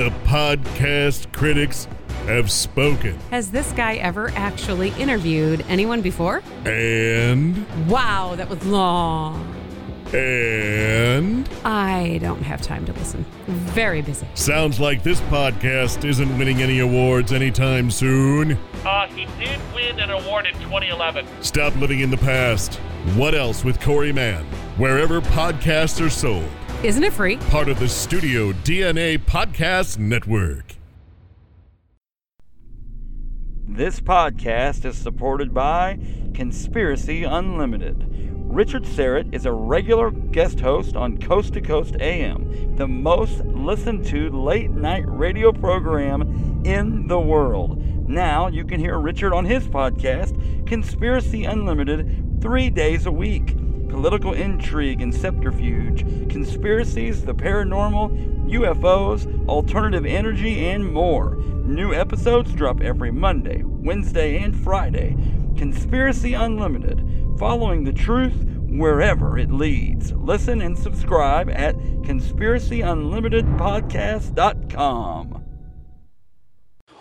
The podcast critics have spoken. Has this guy ever actually interviewed anyone before? And? Wow, that was long. And? I don't have time to listen. Very busy. Sounds like this podcast isn't winning any awards anytime soon. He did win an award in 2011. Stop living in the past. What Else with Corey Mann? Wherever podcasts are sold. Isn't it free? Part of the Studio DNA Podcast Network. This podcast is supported by Conspiracy Unlimited. Richard Serrett is a regular guest host on Coast to Coast AM, the most listened to late night radio program in the world. Now you can hear Richard on his podcast, Conspiracy Unlimited, 3 days a week. Political intrigue and subterfuge, conspiracies, the paranormal, UFOs, alternative energy, and more. New episodes drop every Monday, Wednesday, and Friday. Conspiracy Unlimited. Following the truth wherever it leads. Listen and subscribe at conspiracyunlimitedpodcast.com.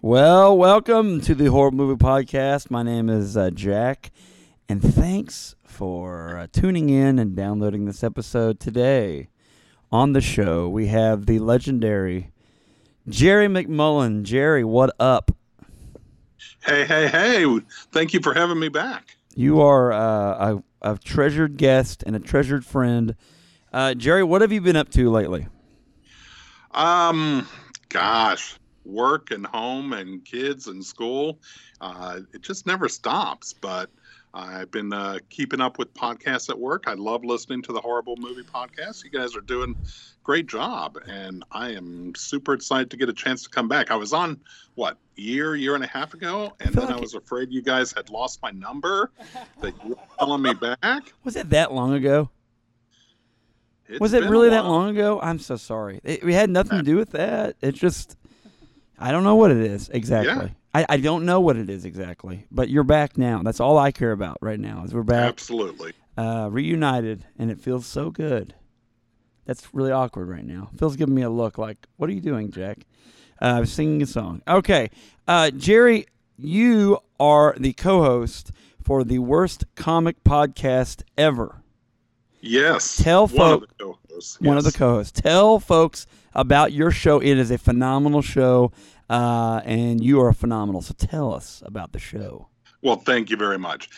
Well, welcome to the Horrible Movie Podcast. My name is Jack, and thanks for tuning in and downloading this episode today. On the show, we have the legendary Jerry McMullen. Jerry, what up? Hey, hey, hey. Thank you for having me back. You are a treasured guest and a treasured friend. Jerry, what have you been up to lately? Gosh. Work and home and kids and school. It just never stops, but I've been keeping up with podcasts at work. I love listening to the Horrible Movie Podcast. You guys are doing a great job, and I am super excited to get a chance to come back. I was on, year and a half ago, and then I was afraid you guys had lost my number, that you were calling me back. Was it that long ago? Was it really that long ago? I'm so sorry. We had nothing to do with that. It just... I don't know what it is exactly. Yeah. I don't know what it is exactly, but you're back now. That's all I care about right now is we're back. Absolutely. Reunited, and it feels so good. That's really awkward right now. Phil's giving me a look like, what are you doing, Jack? I'm singing a song. Okay. Jerry, you are the co-host for the worst comic podcast ever. Yes. Tell folks. One of the co-hosts. Tell folks about your show. It is a phenomenal show, and you are phenomenal. So tell us about the show. Well, thank you very much.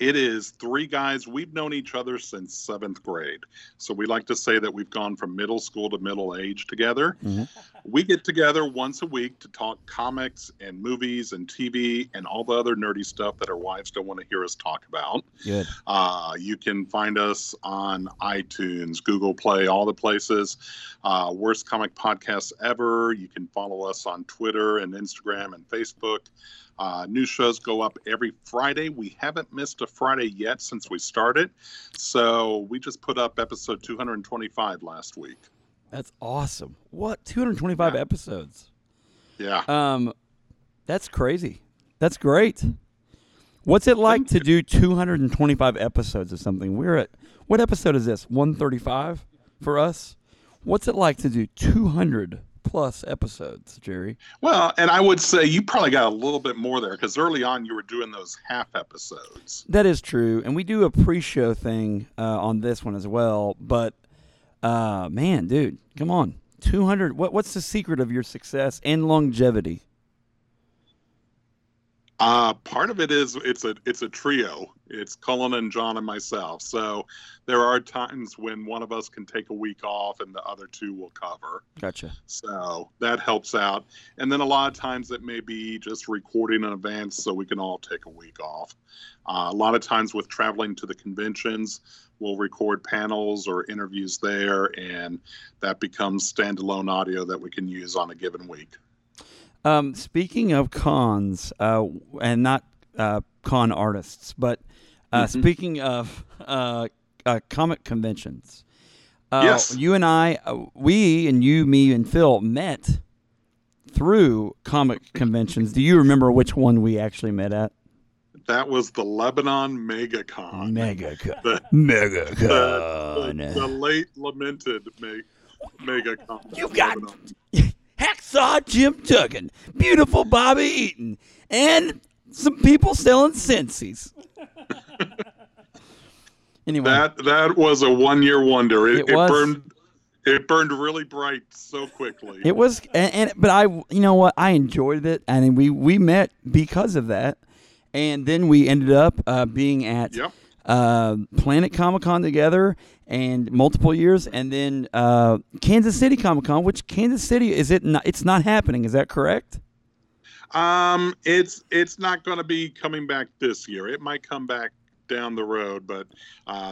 It is three guys. We've known each other since seventh grade. So we like to say that we've gone from middle school to middle age together. Mm-hmm. We get together once a week to talk comics and movies and TV and all the other nerdy stuff that our wives don't want to hear us talk about. Good. You can find us on iTunes, Google Play, all the places. Worst Comic Podcast Ever. You can follow us on Twitter and Instagram and Facebook. New shows go up every Friday. We haven't missed a Friday yet since we started. So we just put up episode 225 last week. That's awesome. What? 225 episodes? Yeah. That's crazy. That's great. What's it like to do 225 episodes of something? We're at, what episode is this? 135 for us? What's it like to do 200 plus episodes, Jerry? Well, and I would say you probably got a little bit more there because early on you were doing those half episodes. That is true. And we do a pre-show thing on this one as well. But, man, dude, come on. 200. What's the secret of your success and longevity? Part of it is it's a trio. It's Cullen and John and myself. So there are times when one of us can take a week off and the other two will cover. Gotcha. So that helps out. And then a lot of times it may be just recording in advance so we can all take a week off. A lot of times with traveling to the conventions, we'll record panels or interviews there, and that becomes standalone audio that we can use on a given week. Speaking of cons, and not con artists, but speaking of comic conventions, yes. You and I, we and you, me and Phil met through comic conventions. Do you remember which one we actually met at? That was the Lebanon MegaCon. The late lamented MegaCon. You've got... Hacksaw Jim Duggan, beautiful Bobby Eaton, and some people selling Cincy's. Anyway, that was a one-year wonder. It burned really bright so quickly. It was, but I, you know what? I enjoyed it, and we met because of that, and then we ended up being at Planet Comic Con together. And multiple years, and then Kansas City Comic Con, which Kansas City it's not happening. Is that correct? It's not going to be coming back this year. It might come back down the road, but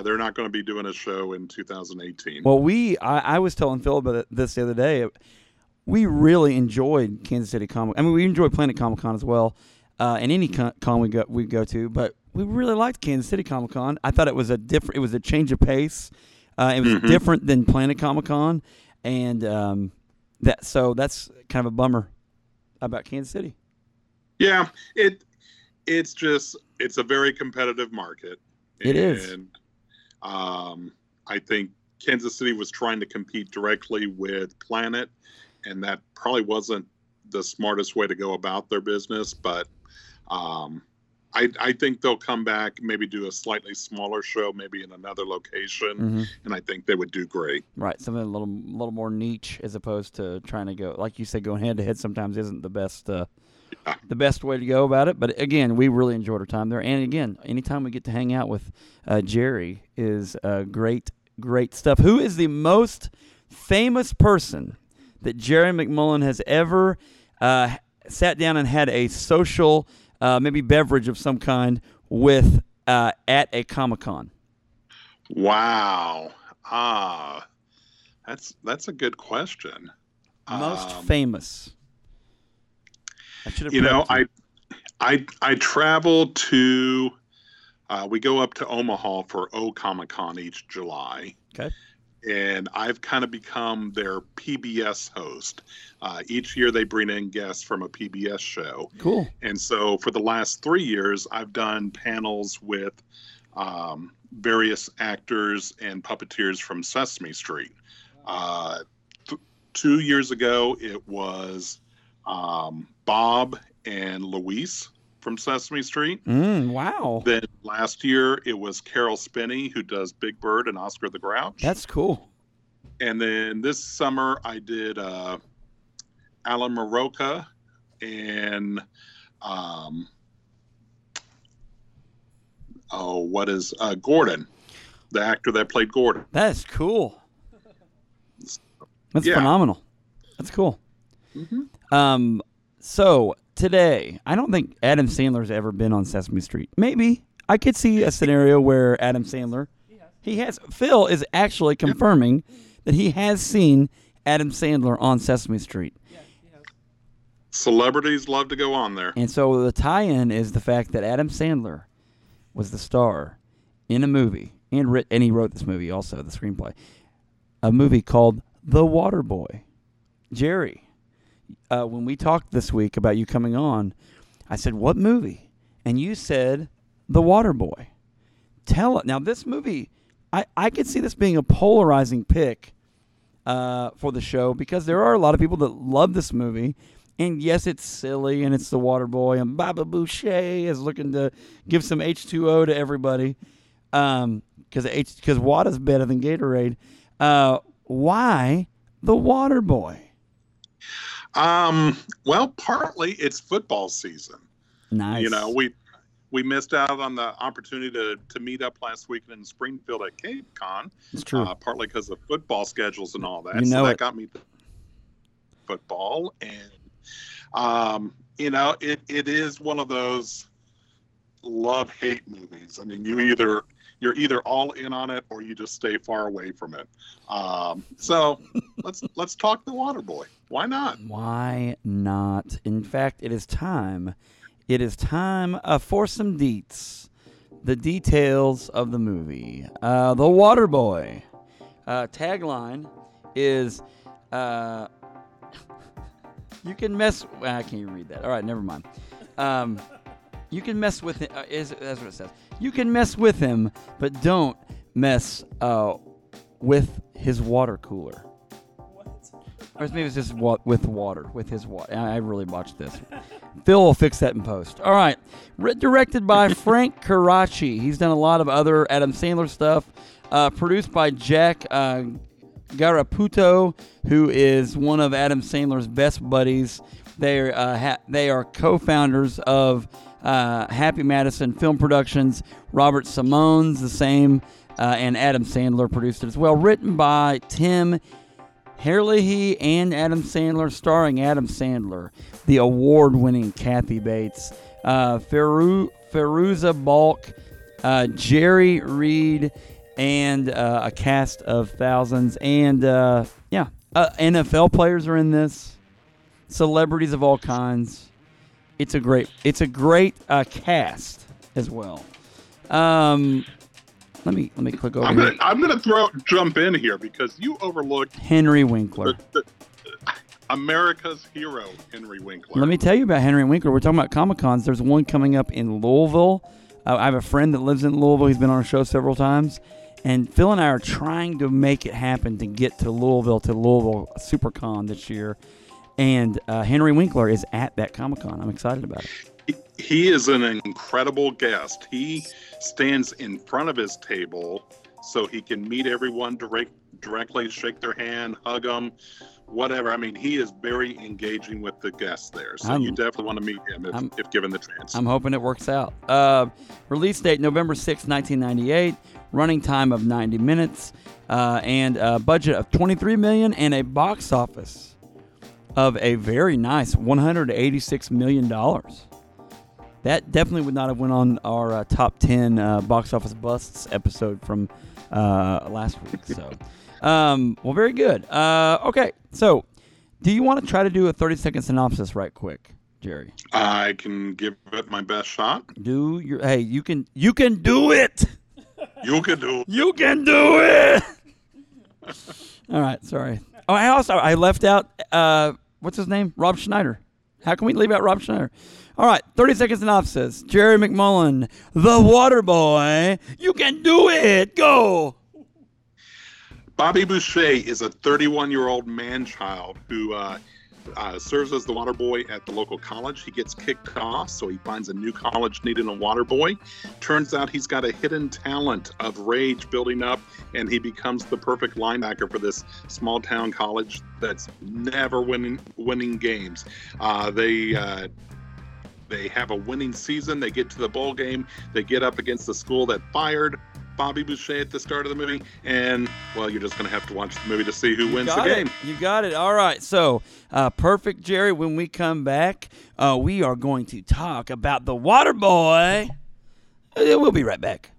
they're not going to be doing a show in 2018. Well, I was telling Phil about this the other day. We really enjoyed Kansas City Comic. I mean, we enjoyed Planet Comic Con as well, and any con we go to, but. We really liked Kansas City Comic Con. I thought it was a change of pace. It was different than Planet Comic Con, and so that's kind of a bummer about Kansas City. Yeah, it's a very competitive market. It is. And I think Kansas City was trying to compete directly with Planet, and that probably wasn't the smartest way to go about their business, but. I think they'll come back, maybe do a slightly smaller show, maybe in another location, and I think they would do great. Right, something a little more niche as opposed to trying to go, like you said, going head to head sometimes isn't the best the best way to go about it. But again, we really enjoyed our time there, and again, anytime we get to hang out with Jerry is great stuff. Who is the most famous person that Jerry McMullen has ever sat down and had a social? Maybe beverage of some kind with at a Comic-Con. Wow, that's a good question. Most famous. I travel to. We go up to Omaha for Comic-Con each July. Okay. And I've kind of become their PBS host. Each year they bring in guests from a PBS show. Cool. And so for the last 3 years, I've done panels with various actors and puppeteers from Sesame Street. 2 years ago, it was Bob and Luis from Sesame Street. Wow. Then last year it was Carol Spinney, who does Big Bird and Oscar the Grouch. That's cool. And then this summer I did Alan Maroka and Gordon, the actor that played Gordon. That's cool. That's phenomenal. That's cool. Mm-hmm. So today, I don't think Adam Sandler's ever been on Sesame Street. Maybe. I could see a scenario where Adam Sandler, he has. Phil is actually confirming that he has seen Adam Sandler on Sesame Street. Celebrities love to go on there. And so the tie-in is the fact that Adam Sandler was the star in a movie, and he wrote this movie also, the screenplay, a movie called The Waterboy. Jerry. When we talked this week about you coming on, I said, what movie? And you said, The Waterboy. Tell it. Now, this movie, I could see this being a polarizing pick for the show because there are a lot of people that love this movie. And yes, it's silly, and it's The Waterboy, and Bobby Boucher is looking to give some H2O to everybody because water's better than Gatorade. Why The Waterboy? Well, partly it's football season. Nice. You know, we missed out on the opportunity to meet up last week in Springfield at Cape Con. It's true. Partly because of football schedules and all that. You know, so that got me to football. And, you know, it is one of those love-hate movies. I mean, you're either all in on it or you just stay far away from it. So let's talk The Waterboy. Why not? Why not? In fact, it is time. It is time for some deets, the details of the movie. The Waterboy tagline is, you can mess. I can't even read that. All right, never mind. You can mess with him. That's what it says. You can mess with him, but don't mess with his water cooler. What? Or maybe it's just with water, with his water. I really watched this. Phil will fix that in post. All right. Directed by Frank Karachi. He's done a lot of other Adam Sandler stuff. Produced by Jack Garaputo, who is one of Adam Sandler's best buddies. They are co-founders of Happy Madison Film Productions. Robert Simone's the same, and Adam Sandler produced it as well. Written by Tim Herlihy and Adam Sandler, starring Adam Sandler, the award-winning Kathy Bates, Feruza Balk, Jerry Reed, and a cast of thousands. And, NFL players are in this. Celebrities of all kinds. It's a great cast as well. Let me click over. I'm gonna jump in here because you overlooked Henry Winkler, America's hero, Henry Winkler. Let me tell you about Henry Winkler. We're talking about Comic Cons. There's one coming up in Louisville. I have a friend that lives in Louisville. He's been on our show several times, and Phil and I are trying to make it happen to get to Louisville SuperCon this year. And Henry Winkler is at that Comic-Con. I'm excited about it. He is an incredible guest. He stands in front of his table so he can meet everyone directly, shake their hand, hug them, whatever. I mean, he is very engaging with the guests there. So you definitely want to meet him if given the chance. I'm hoping it works out. Release date, November 6, 1998. Running time of 90 minutes. And a budget of $23 million and a box office of a very nice $186 million. That definitely would not have went on our top 10 box office busts episode from last week. So, well, very good. Okay, so do you want to try to do a 30-second synopsis right quick, Jerry? I can give it my best shot. Hey, you can do it. You can do it. All right, sorry. Oh, I left out. What's his name? Rob Schneider. How can we leave out Rob Schneider? All right, 30 seconds synopsis. Jerry McMullen, the Waterboy. You can do it. Go. Bobby Boucher is a 31-year-old man-child who serves as the Waterboy at the local college. He gets kicked off, so he finds a new college needing a Waterboy. Turns out he's got a hidden talent of rage building up, and he becomes the perfect linebacker for this small-town college that's never winning games. They have a winning season. They get to the bowl game. They get up against the school that fired Bobby Boucher at the start of the movie, and, well, you're just going to have to watch the movie to see who wins the game. You got it. All right. So, perfect, Jerry. When we come back, we are going to talk about The Waterboy. We'll be right back.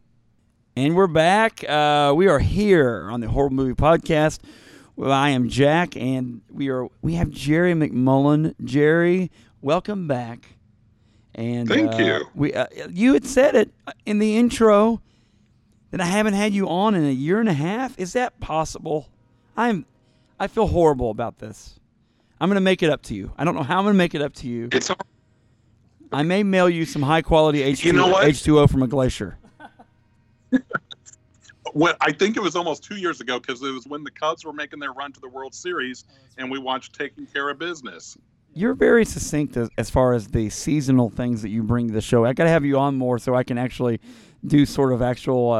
And we're back. We are here on the Horrible Movie Podcast. Well, I am Jack, and we have Jerry McMullen. Jerry, welcome back. And thank you. You had said it in the intro that I haven't had you on in a year and a half. Is that possible? I feel horrible about this. I'm going to make it up to you. I don't know how I'm going to make it up to you. I may mail you some high-quality H2O, you know what? H2O from a glacier. Well, I think it was almost 2 years ago because it was when the Cubs were making their run to the World Series, and we watched Taking Care of Business. You're very succinct as far as the seasonal things that you bring to the show. I got to have you on more so I can actually do sort of actual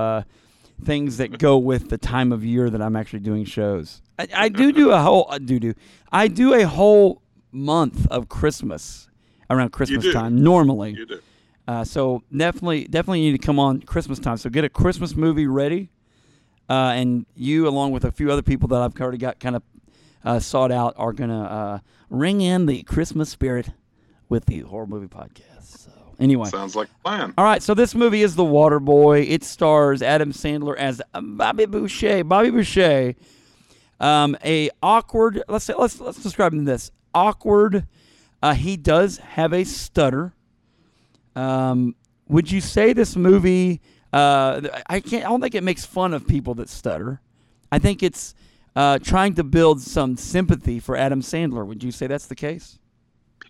things that go with the time of year that I'm actually doing shows. I do a whole month of Christmas around Christmas time normally. You do. So definitely need to come on Christmas time. So get a Christmas movie ready, and you, along with a few other people that I've already got kind of sought out, are gonna ring in the Christmas spirit with the Horror Movie Podcast. So anyway, sounds like a plan. All right, so this movie is The Waterboy. It stars Adam Sandler as Bobby Boucher. Bobby Boucher, a awkward. Let's describe him this awkward. He does have a stutter. Would you say this movie? I don't think it makes fun of people that stutter. I think it's trying to build some sympathy for Adam Sandler. Would you say that's the case?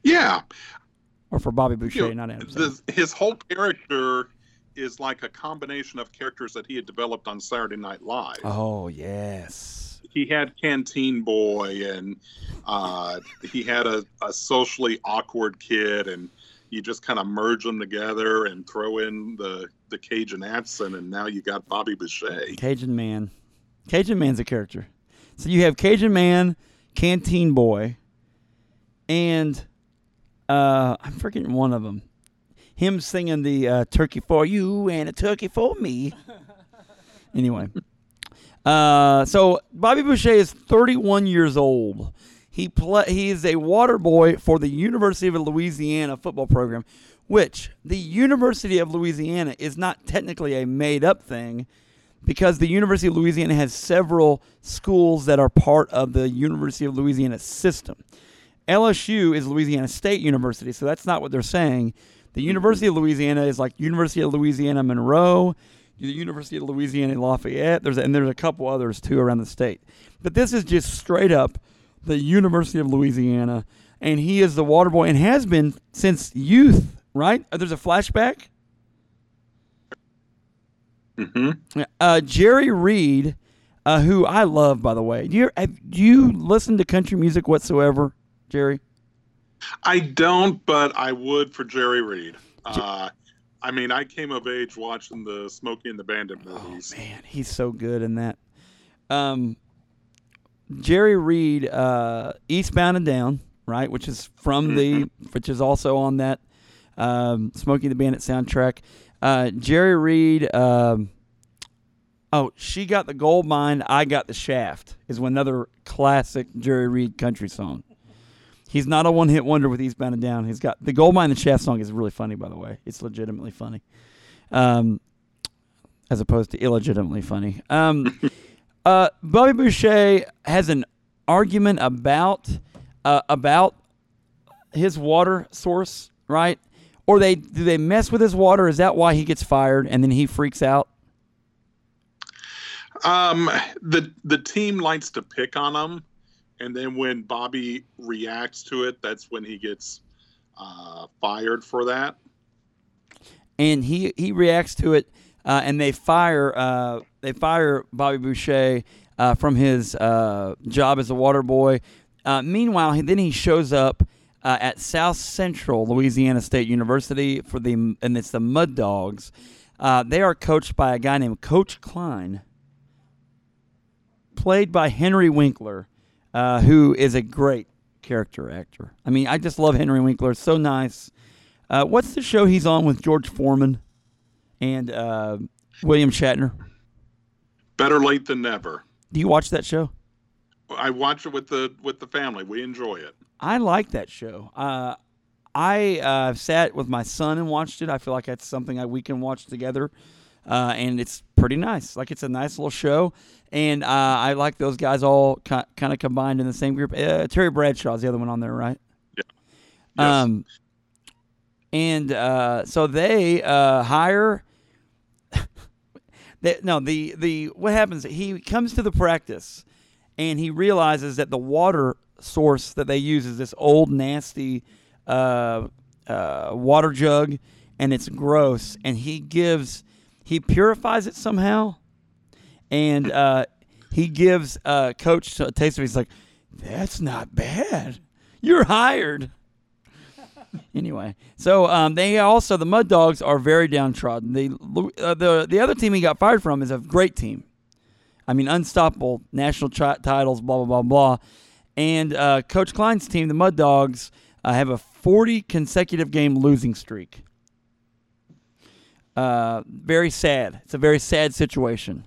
Yeah. Or for Bobby Boucher, not Adam Sandler. His whole character is like a combination of characters that he had developed on Saturday Night Live. Oh yes. He had Canteen Boy, and he had a socially awkward kid, and you just kind of merge them together and throw in the Cajun accent, and now you got Bobby Boucher. Cajun Man. Cajun Man's a character. So you have Cajun Man, Canteen Boy, and I'm forgetting one of them. Him singing the turkey for you and a turkey for me. Anyway. So Bobby Boucher is 31 years old. He is a water boy for the University of Louisiana football program, which the University of Louisiana is not technically a made-up thing, because the University of Louisiana has several schools that are part of the University of Louisiana system. LSU is Louisiana State University, so that's not what they're saying. The University of Louisiana is like University of Louisiana Monroe, the University of Louisiana Lafayette, there's a couple others, too, around the state. But this is just straight up the University of Louisiana, and he is the water boy and has been since youth, right? There's a flashback. Mm-hmm. Jerry Reed, who I love, by the way. Do you listen to country music whatsoever, Jerry? I don't, but I would for Jerry Reed. I mean, I came of age watching the Smokey and the Bandit movies. Oh, man, he's so good in that. Jerry Reed, Eastbound and Down, right, which is also on that Smokey the Bandit soundtrack. Jerry Reed, She Got the Gold Mine, I Got the Shaft is another classic Jerry Reed country song. He's not a one-hit wonder with Eastbound and Down. He's got the Gold Mine and Shaft song is really funny, by the way. It's legitimately funny, as opposed to illegitimately funny. Bobby Boucher has an argument about his water source, right? Or do they mess with his water? Is that why he gets fired and then he freaks out? The team likes to pick on him, and then when Bobby reacts to it, that's when he gets fired for that. And he reacts to it. And they fire Bobby Boucher from his job as a water boy. Meanwhile, then he shows up at South Central Louisiana State University and it's the Mud Dogs. They are coached by a guy named Coach Klein, played by Henry Winkler, who is a great character actor. I mean, I just love Henry Winkler. So nice. What's the show he's on with George Foreman? And William Shatner. Better Late Than Never. Do you watch that show? I watch it with the family. We enjoy it. I like that show. I sat with my son and watched it. I feel like that's something we can watch together, and it's pretty nice. Like, it's a nice little show, and I like those guys all kind of combined in the same group. Terry Bradshaw's the other one on there, right? Yeah. Yes. And so they hire. What happens? He comes to the practice, and he realizes that the water source that they use is this old nasty water jug, and it's gross. And he purifies it somehow, and he gives Coach a taste of it. He's like, "That's not bad. You're hired." Anyway, so they also, the Mud Dogs are very downtrodden. The other team he got fired from is a great team. I mean, unstoppable national titles, blah, blah, blah, blah. And Coach Klein's team, the Mud Dogs, have a 40 consecutive game losing streak. Very sad. It's a very sad situation.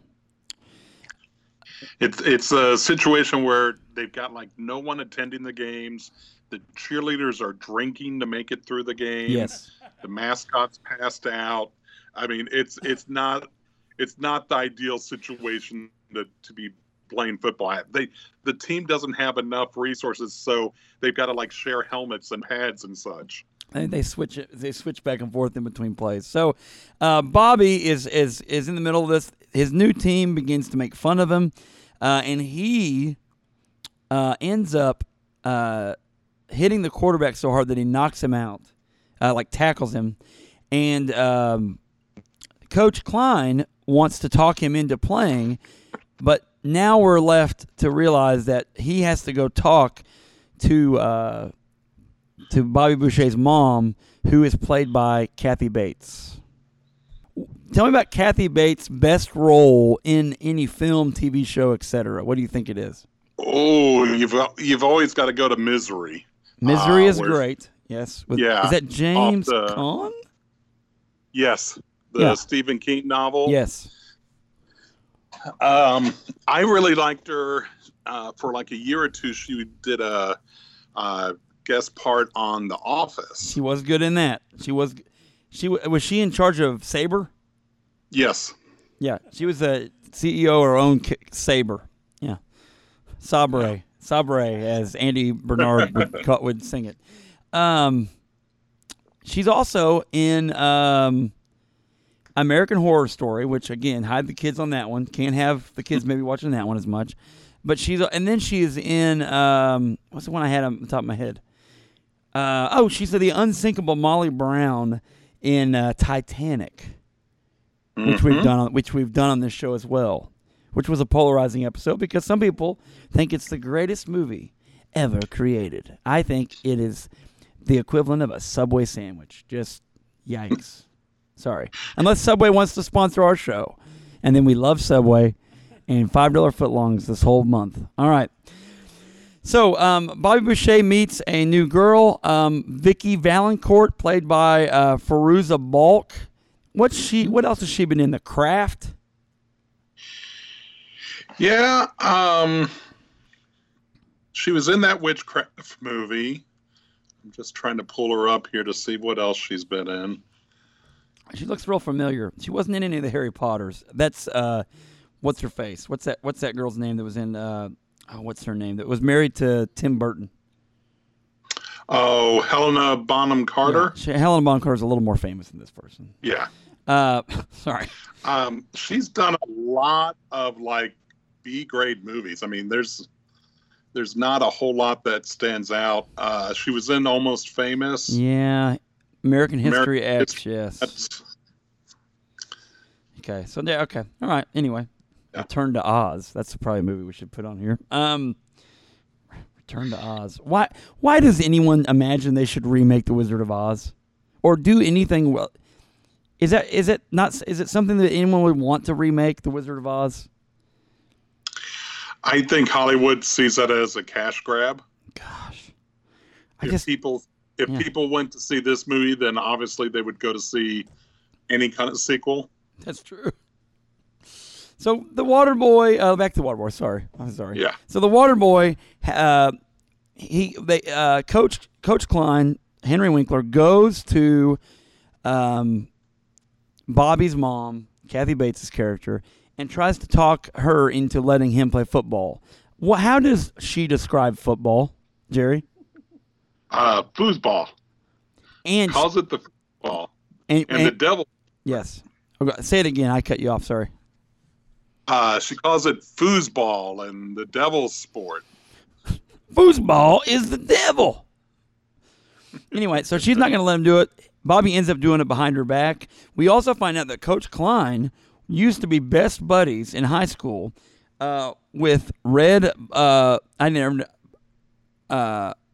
It's a situation where they've got like no one attending the games. The cheerleaders are drinking to make it through the game. Yes. The mascot's passed out. I mean, it's not the ideal situation to be playing football at. The team doesn't have enough resources, so they've got to like share helmets and pads and such. I think they switch back and forth in between plays. So Bobby is in the middle of this. His new team begins to make fun of him, and he ends up hitting the quarterback so hard that he knocks him out, like tackles him. And Coach Klein wants to talk him into playing, but now we're left to realize that he has to go talk to Bobby Boucher's mom, who is played by Kathy Bates. Tell me about Kathy Bates' best role in any film, TV show, etc. What do you think it is? Oh, you've always got to go to Misery. Misery is great. Yes. Is that James Caan? Yes, Stephen King novel. Yes. I really liked her for like a year or two. She did a guest part on The Office. She was good in that. Was she in charge of Sabre? Yes. Yeah, she was the CEO of her own Sabre. Yeah. Sabre, as Andy Bernard would sing it. She's also in American Horror Story, which again, hide the kids on that one. Can't have the kids maybe watching that one as much. But she's in what's the one I had on the top of my head? She's the unsinkable Molly Brown in Titanic, mm-hmm. which we've done on this show as well. Which was a polarizing episode because some people think it's the greatest movie ever created. I think it is the equivalent of a Subway sandwich. Just yikes. Sorry. Unless Subway wants to sponsor our show. And then we love Subway and $5 footlongs this whole month. All right. So Bobby Boucher meets a new girl, Vicky Valancourt, played by Feruza Balk. What else has she been in? The Craft? Yeah, she was in that witchcraft movie. I'm just trying to pull her up here to see what else she's been in. She looks real familiar. She wasn't in any of the Harry Potters. That's what's her face? What's that girl's name that was in what's her name? That was married to Tim Burton. Oh, Helena Bonham Carter. Yeah, Helena Bonham Carter's a little more famous than this person. Yeah. Sorry. She's done a lot of like B-grade movies. I mean, there's not a whole lot that stands out. She was in Almost Famous. Yeah, American History X. Yes. Okay. So yeah. Okay. All right. Anyway, yeah. Return to Oz. That's probably a movie we should put on here. Return to Oz. Why does anyone imagine they should remake The Wizard of Oz or do anything well? Is it something that anyone would want to remake, The Wizard of Oz? I think Hollywood sees that as a cash grab. Gosh, if people went to see this movie, then obviously they would go to see any kind of sequel. That's true. So the Waterboy, back to Waterboy. I'm sorry. Yeah. So the Waterboy, Coach Klein, Henry Winkler goes to. Bobby's mom, Kathy Bates' character, and tries to talk her into letting him play football. How does she describe football, Jerry? Foosball. And calls it the football. And the devil. Yes. Okay, say it again. I cut you off. Sorry. She calls it foosball and the devil's sport. Foosball is the devil. Anyway, so she's not going to let him do it. Bobby ends up doing it behind her back. We also find out that Coach Klein used to be best buddies in high school with Red. I never.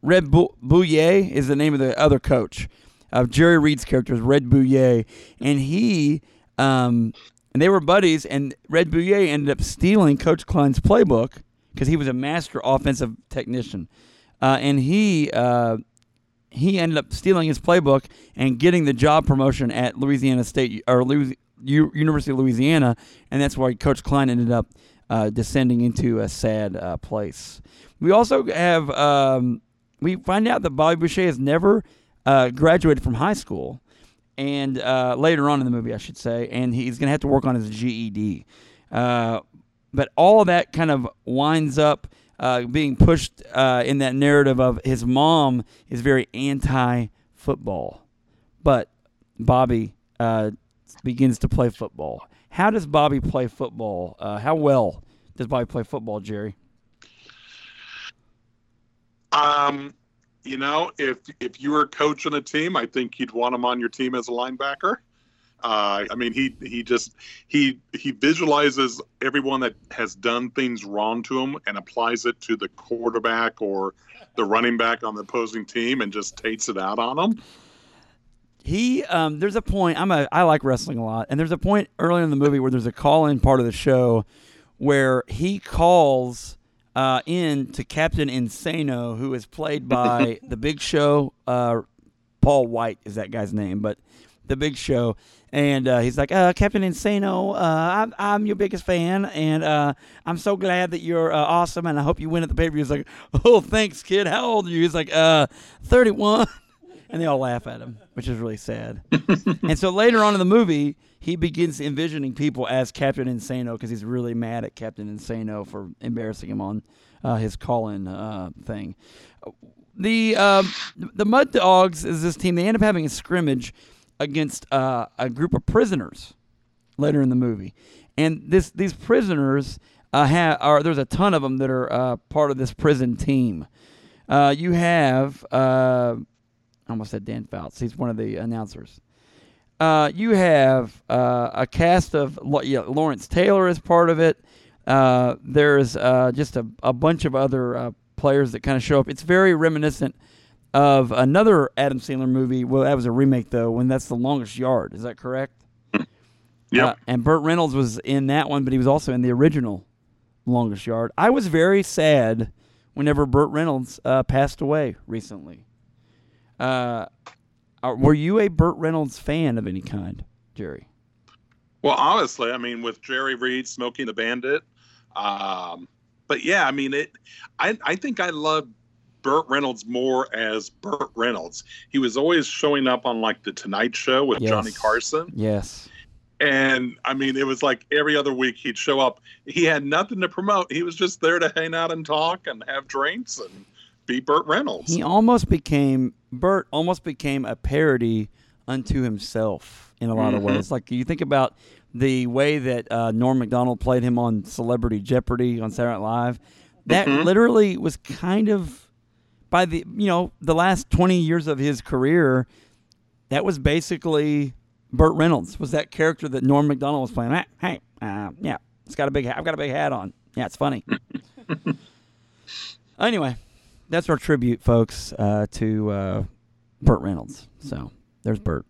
Red Beaulieu is the name of the other coach of Jerry Reed's character, Red Beaulieu, and he and they were buddies. And Red Beaulieu ended up stealing Coach Klein's playbook because he was a master offensive technician, and he ended up stealing his playbook and getting the job promotion at Louisiana State or University of Louisiana, and that's why Coach Klein ended up descending into a sad place. We also have we find out that Bobby Boucher has never graduated from high school, and later on in the movie, I should say, and he's going to have to work on his GED. But all of that kind of winds up being pushed in that narrative of his mom is very anti-football, but Bobby begins to play football. How does Bobby play football? How well does Bobby play football, Jerry? You know, if you were coaching a team, I think you'd want him on your team as a linebacker. I mean, he visualizes everyone that has done things wrong to him and applies it to the quarterback or the running back on the opposing team and just takes it out on them. He there's a point. I like wrestling a lot, and there's a point early in the movie where there's a call-in part of the show where he calls in to Captain Insano, who is played by The Big Show. Paul White is that guy's name, but The Big Show. And he's like, Captain Insano, I'm your biggest fan, and I'm so glad that you're awesome, and I hope you win at the pay-per-view. He's like, oh, thanks, kid. How old are you? He's like, 31. And they all laugh at him, which is really sad. And so later on in the movie, he begins envisioning people as Captain Insano because he's really mad at Captain Insano for embarrassing him on his call-in thing. The Mud Dogs is this team. They end up having a scrimmage against a group of prisoners later in the movie. And these prisoners, there's a ton of them that are part of this prison team. You have, I almost said Dan Fouts. He's one of the announcers. You have a cast of Lawrence Taylor is part of it. There's just a bunch of other players that kind of show up. It's very reminiscent of another Adam Sandler movie. Well, that was a remake, though, when that's The Longest Yard. Is that correct? Yeah. And Burt Reynolds was in that one, but he was also in the original Longest Yard. I was very sad whenever Burt Reynolds passed away recently. Were you a Burt Reynolds fan of any kind, Jerry? Well, honestly, I mean, with Jerry Reed, Smokey and the Bandit, but yeah, I mean, I think I loved Burt Reynolds more as Burt Reynolds. He was always showing up on like the Tonight Show with Johnny Carson. Yes. And I mean, it was like every other week he'd show up. He had nothing to promote. He was just there to hang out and talk and have drinks and be Burt Reynolds. Burt almost became a parody unto himself in a lot of ways. Like, you think about the way that Norm Macdonald played him on Celebrity Jeopardy on Saturday Night Live. That literally was kind of, by the last 20 years of his career, that was basically Burt Reynolds, was that character that Norm Macdonald was playing. Hey, yeah, it's got a big hat. I've got a big hat on. Yeah, it's funny. Anyway. That's our tribute, folks, to Burt Reynolds. So there's Burt.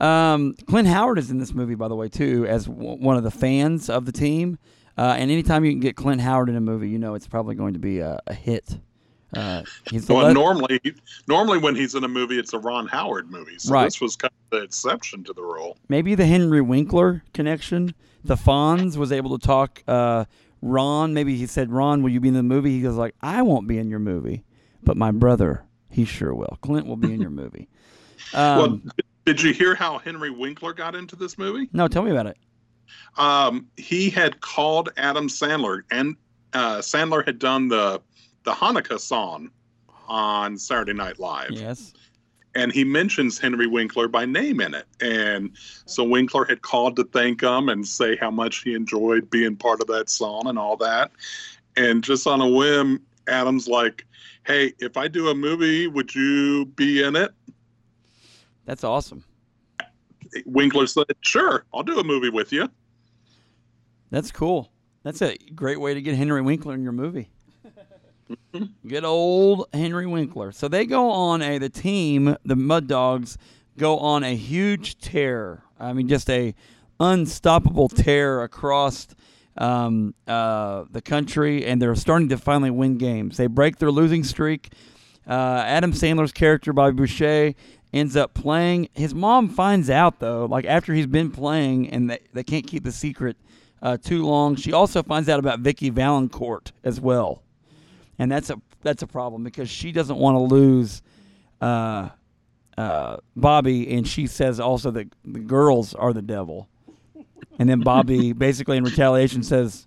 Clint Howard is in this movie, by the way, too, as one of the fans of the team. And anytime you can get Clint Howard in a movie, you know it's probably going to be a hit. Normally when he's in a movie, it's a Ron Howard movie. So This was kind of the exception to the rule. Maybe the Henry Winkler connection. The Fonz was able to talk Ron. Maybe he said, Ron, will you be in the movie? He goes like, I won't be in your movie. But my brother, he sure will. Clint will be in your movie. Well, did you hear how Henry Winkler got into this movie? No, tell me about it. He had called Adam Sandler, and Sandler had done the Hanukkah song on Saturday Night Live. Yes. And he mentions Henry Winkler by name in it. And so Winkler had called to thank him and say how much he enjoyed being part of that song and all that. And just on a whim, Adam's like, hey, if I do a movie, would you be in it? That's awesome. Winkler said, sure, I'll do a movie with you. That's cool. That's a great way to get Henry Winkler in your movie. Good old Henry Winkler. So they go on the team, the Mud Dogs, go on a huge tear. I mean, just a unstoppable tear across the country, and they're starting to finally win games. They break their losing streak. Adam Sandler's character, Bobby Boucher, ends up playing. His mom finds out, though, like after he's been playing, and they can't keep the secret too long. She also finds out about Vicky Valancourt as well. And that's a problem because she doesn't want to lose Bobby, and she says also that the girls are the devil. And then Bobby basically in retaliation says,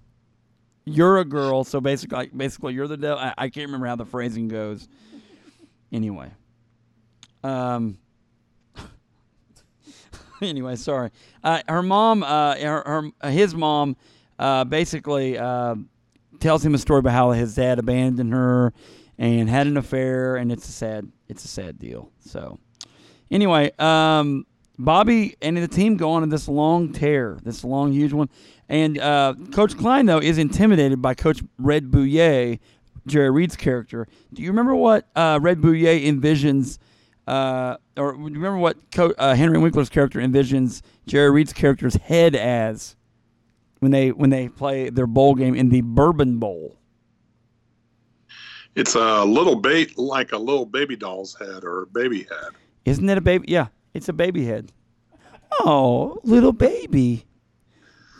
"You're a girl, so basically you're the devil." I can't remember how the phrasing goes. Anyway. Anyway, sorry. Her mom, his mom, basically. Tells him a story about how his dad abandoned her and had an affair, and it's a sad deal. So anyway, Bobby and the team go on this long tear, this long, huge one. And Coach Klein, though, is intimidated by Coach Red Beaulieu, Jerry Reed's character. Do you remember what Red Beaulieu envisions, or do you remember what Henry Winkler's character envisions Jerry Reed's character's head as? When they play their bowl game in the Bourbon Bowl, it's a little bait like a little baby doll's head or baby head. Isn't it a baby? Yeah, it's a baby head. Oh, little baby!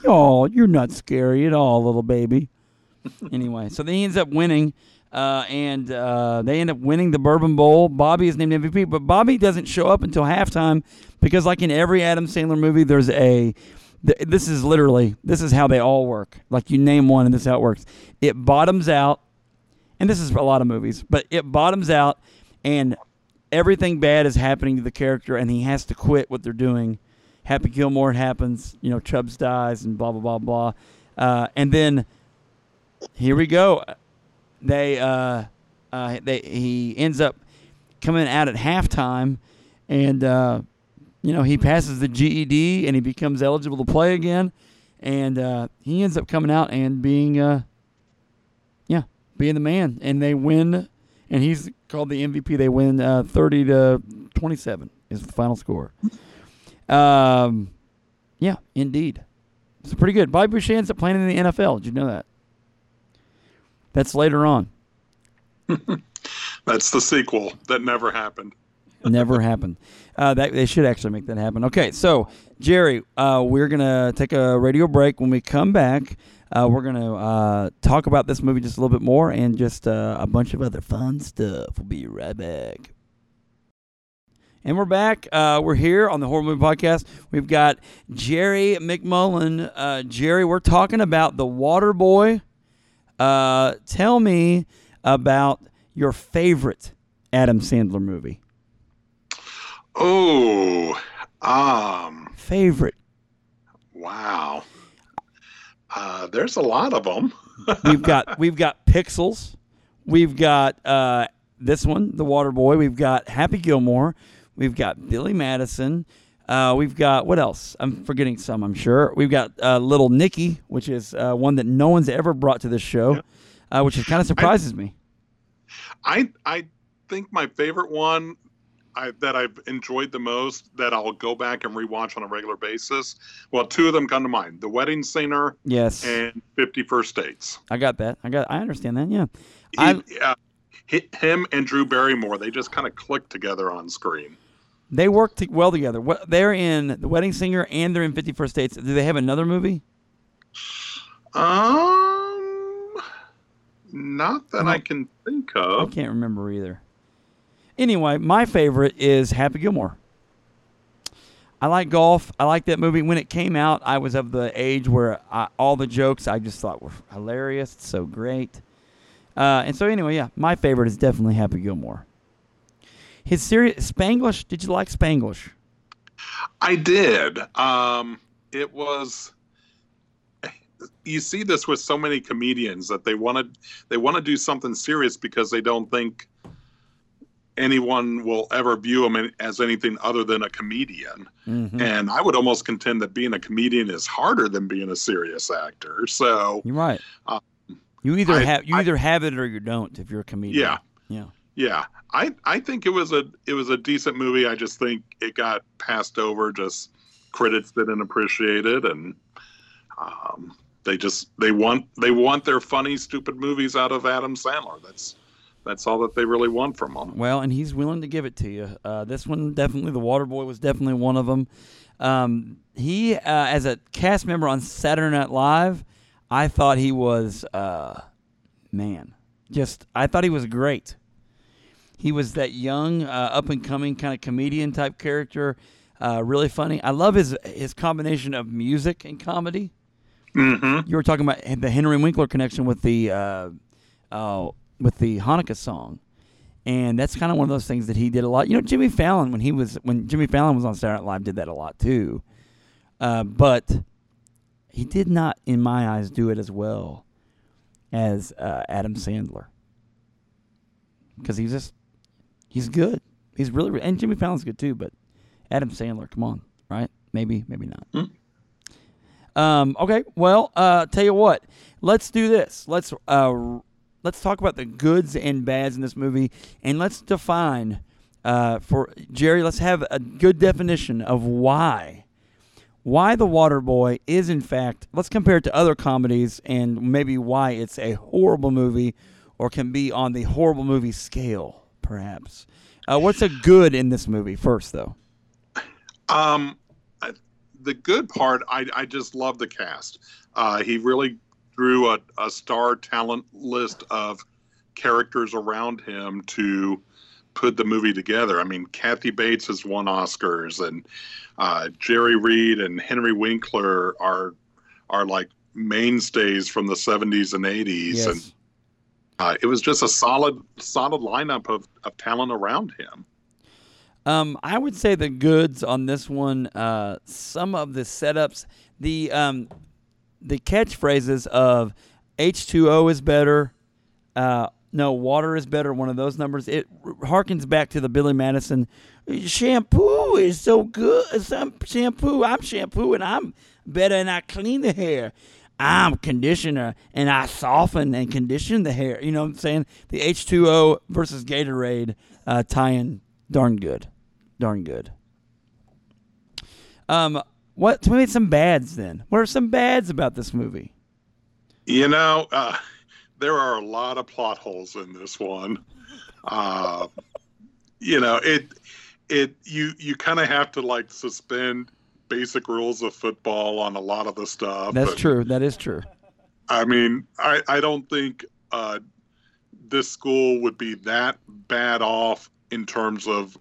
Oh, you're not scary at all, little baby. Anyway, so they ends up winning, and they end up winning the Bourbon Bowl. Bobby is named MVP, but Bobby doesn't show up until halftime because, like in every Adam Sandler movie, there's a. This is how they all work. Like you name one and this is how it works. It bottoms out, and this is for a lot of movies, but it bottoms out and everything bad is happening to the character and he has to quit what they're doing. Happy Gilmore, it happens, Chubbs dies and blah, blah, blah, blah. And then here we go. He ends up coming out at halftime and, he passes the GED and he becomes eligible to play again, and he ends up coming out and being the man. And they win, and he's called the MVP. They win 30-27 is the final score. Yeah, indeed, it's pretty good. Bobby Boucher ends up playing in the NFL. Did you know that? That's later on. That's the sequel that never happened. Never happened. They should actually make that happen. Okay, so, Jerry, we're going to take a radio break. When we come back, we're going to talk about this movie just a little bit more and just a bunch of other fun stuff. We'll be right back. And we're back. We're here on the Horrible Movie Podcast. We've got Jerry McMullen. Jerry, we're talking about The Waterboy. Tell me about your favorite Adam Sandler movie. Oh, favorite. Wow. There's a lot of them. We've got Pixels. We've got this one, The Waterboy. We've got Happy Gilmore. We've got Billy Madison. We've got, what else? I'm forgetting some, I'm sure. We've got Little Nicky, which is one that no one's ever brought to this show, yeah. Which kind of surprises me. I think my favorite one that I've enjoyed the most, that I'll go back and rewatch on a regular basis. Well, two of them come to mind: The Wedding Singer, yes, and 50 First Dates. I got that. I understand that. Yeah, him and Drew Barrymore. They just kind of click together on screen. They work well together. They're in The Wedding Singer and they're in 50 First Dates. Do they have another movie? Not that I can think of. I can't remember either. Anyway, my favorite is Happy Gilmore. I like golf. I like that movie. When it came out, I was of the age where all the jokes I just thought were hilarious. It's so great. And so anyway, yeah, my favorite is definitely Happy Gilmore. His serious Spanglish. Did you like Spanglish? I did. It was. You see this with so many comedians that they want to do something serious because they don't think anyone will ever view him as anything other than a comedian. Mm-hmm. And I would almost contend that being a comedian is harder than being a serious actor. So, you're right. You either have it or you don't if you're a comedian. Yeah. Yeah. Yeah. I think it was a decent movie. I just think it got passed over. Just critics didn't appreciate it, and they want their funny, stupid movies out of Adam Sandler. That's all that they really want from him. Well, and he's willing to give it to you. This one, definitely, The Waterboy was definitely one of them. He, as a cast member on Saturday Night Live, I thought he was, I thought he was great. He was that young, up-and-coming kind of comedian-type character, really funny. I love his combination of music and comedy. Mm-hmm. You were talking about the Henry Winkler connection with the Hanukkah song, and that's kind of one of those things that he did a lot. You know, Jimmy Fallon, when Jimmy Fallon was on Saturday Night Live, did that a lot too, but he did not, in my eyes, do it as well as Adam Sandler, because he's good. He's really, and Jimmy Fallon's good too, but Adam Sandler, come on, right? Maybe not. Mm. Okay, well, tell you what, let's do this. Let's talk about the goods and bads in this movie, and let's define for Jerry. Let's have a good definition of why The Waterboy is, in fact, let's compare it to other comedies, and maybe why it's a horrible movie, or can be on the horrible movie scale, perhaps. What's a good in this movie first, though? The good part, I just love the cast. He really drew a star talent list of characters around him to put the movie together. I mean, Kathy Bates has won Oscars, and Jerry Reed and Henry Winkler are like mainstays from the 70s and 80s. Yes. And it was just a solid lineup of talent around him. I would say the goods on this one, some of the setups, the catchphrases of H2O is better, water is better, one of those numbers. It harkens back to the Billy Madison, shampoo is so good, I'm shampoo and I'm better and I clean the hair. I'm conditioner and I soften and condition the hair. You know what I'm saying? The H2O versus Gatorade tie-in, darn good. Darn good. Tell me some bads then. What are some bads about this movie? You know, there are a lot of plot holes in this one. You know, you kind of have to like suspend basic rules of football on a lot of the stuff. That's true. That is true. I mean, I don't think this school would be that bad off in terms of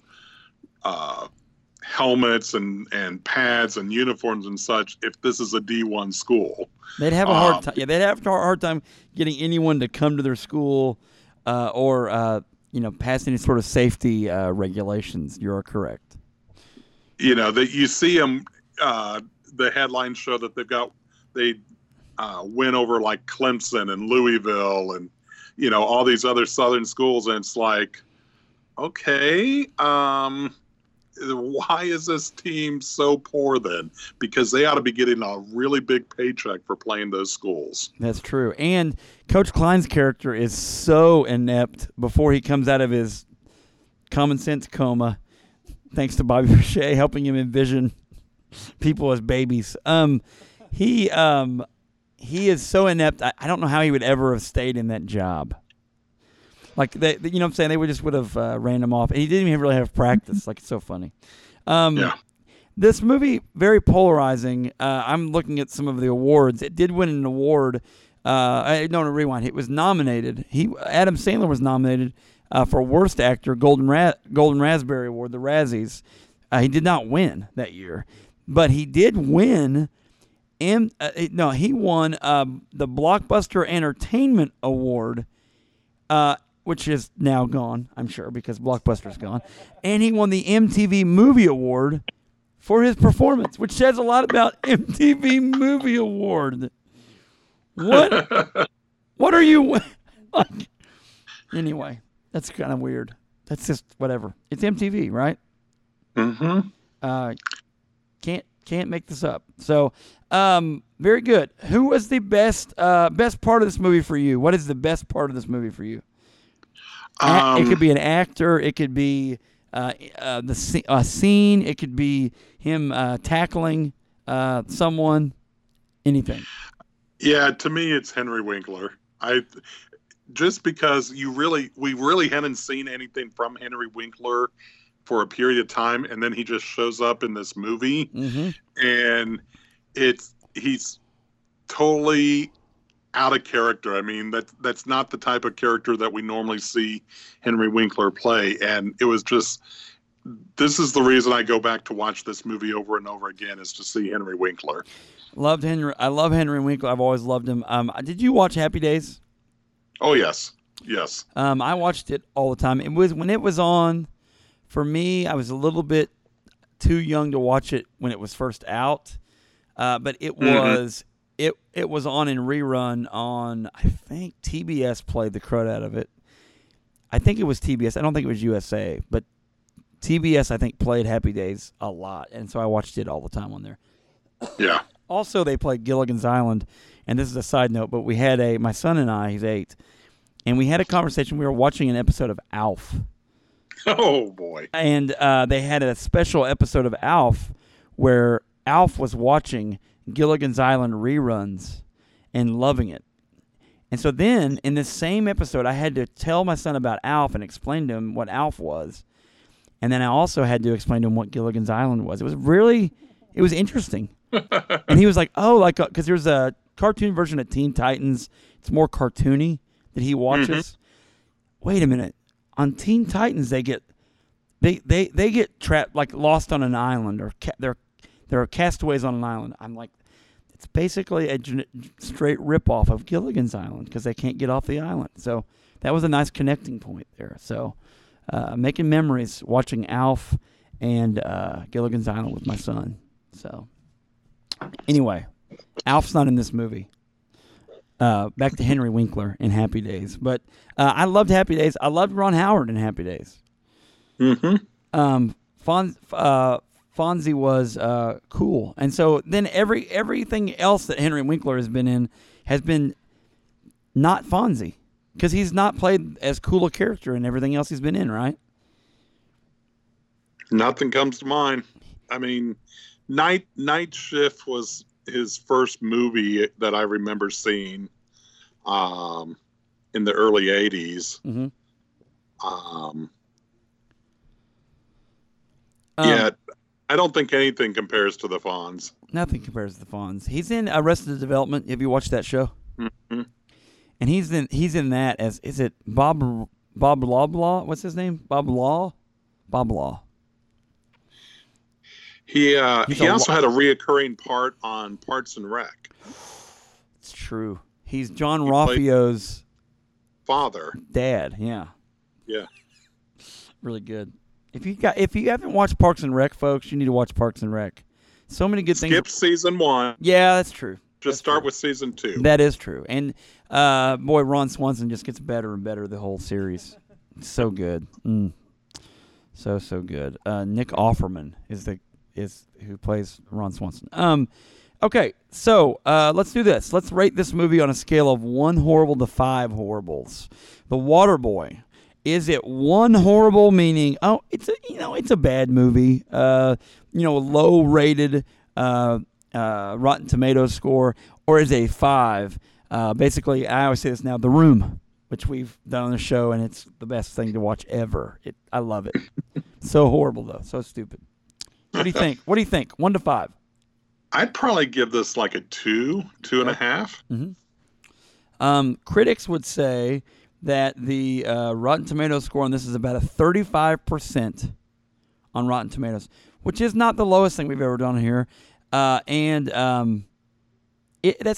helmets and pads and uniforms and such, if this is a D1 school. They'd have a hard time. Yeah, they'd have a hard time getting anyone to come to their school or pass any sort of safety regulations. You are correct. You know, that you see them. The headlines show that they win over like Clemson and Louisville and you know all these other Southern schools, and it's like, okay, why is this team so poor then? Because they ought to be getting a really big paycheck for playing those schools. That's true. And Coach Klein's character is so inept before he comes out of his common sense coma, thanks to Bobby Boucher helping him envision people as babies. He is so inept. I don't know how he would ever have stayed in that job. Like, they, you know what I'm saying? They would have ran him off. And he didn't even really have practice. Like, it's so funny. Yeah. This movie, very polarizing. I'm looking at some of the awards. It did win an award. It was nominated. Adam Sandler was nominated for Worst Actor, Golden Raspberry Award, the Razzies. He did not win that year. But he did win. He won the Blockbuster Entertainment Award, which is now gone, I'm sure, because Blockbuster's gone. And he won the MTV Movie Award for his performance, which says a lot about MTV Movie Award. What? What are you... like? Anyway, that's kind of weird. That's just whatever. It's MTV, right? Mm-hmm. Can't Can't make this up. So, very good. Who was the best part of this movie for you? What is the best part of this movie for you? It could be an actor. It could be a scene. It could be him tackling someone. Anything. Yeah, to me, it's Henry Winkler. Just because we really hadn't seen anything from Henry Winkler for a period of time, and then he just shows up in this movie, mm-hmm. and he's totally out of character. I mean, that's not the type of character that we normally see Henry Winkler play, and it was just, this is the reason I go back to watch this movie over and over again, is to see Henry Winkler. I love Henry Winkler. I've always loved him. Did you watch Happy Days? Oh, yes. Yes. I watched it all the time. It was, when it was on, for me, I was a little bit too young to watch it when it was first out. But it was mm-hmm. it was on in rerun on, I think TBS played the crud out of it. I think it was TBS. I don't think it was USA, but TBS, I think, played Happy Days a lot. And so I watched it all the time on there. Yeah. Also, they played Gilligan's Island, and this is a side note, but we had my son and I, he's 8, and we had a conversation. We were watching an episode of Alf. Oh, boy. And they had a special episode of Alf where Alf was watching Gilligan's Island reruns and loving it. And so then, in this same episode, I had to tell my son about Alf and explain to him what Alf was, and then I also had to explain to him what Gilligan's Island was. It was interesting. And he was like, oh, like, because there's a cartoon version of Teen Titans. It's more cartoony that he watches. Mm-hmm. Wait a minute. On Teen Titans, they get trapped, like lost on an island, or there are castaways on an island. I'm like, it's basically a straight ripoff of Gilligan's Island because they can't get off the island. So that was a nice connecting point there. So making memories watching Alf and Gilligan's Island with my son. So. Anyway, Alf's not in this movie. Back to Henry Winkler in Happy Days. But I loved Happy Days. I loved Ron Howard in Happy Days. Mm-hmm. Fonzie was cool. And so then everything else that Henry Winkler has been in has been not Fonzie, because he's not played as cool a character in everything else he's been in, right? Nothing comes to mind. I mean... Night Shift was his first movie that I remember seeing in the early 80s. Mm-hmm. Yeah, I don't think anything compares to the Fonz. Nothing compares to the Fonz. He's in Arrested Development. Have you watched that show? Mm-hmm. And he's in that as, is it Bob Loblaw? What's his name? Bob Law. He also had a reoccurring part on Parks and Rec. It's true. He's John Raffio's father. Dad, yeah. Yeah. Really good. If you haven't watched Parks and Rec, folks, you need to watch Parks and Rec. So many good things. Skip season 1. Yeah, that's true. Just start with season 2. That is true. And boy, Ron Swanson just gets better and better the whole series. So good. So good. Nick Offerman is who plays Ron Swanson. Okay, so let's do this. Let's rate this movie on a scale of 1 horrible to 5 horribles. The Waterboy. Is it 1 horrible, meaning, oh, it's a bad movie, low rated Rotten Tomatoes score, or is it a 5? Basically, I always say this now, The Room, which we've done on the show, and it's the best thing to watch ever. I love it. So horrible, though. So stupid. What do you think? 1 to 5. I'd probably give this like a 2.5. Mm-hmm. Critics would say that the Rotten Tomatoes score on this is about a 35% on Rotten Tomatoes, which is not the lowest thing we've ever done here, that's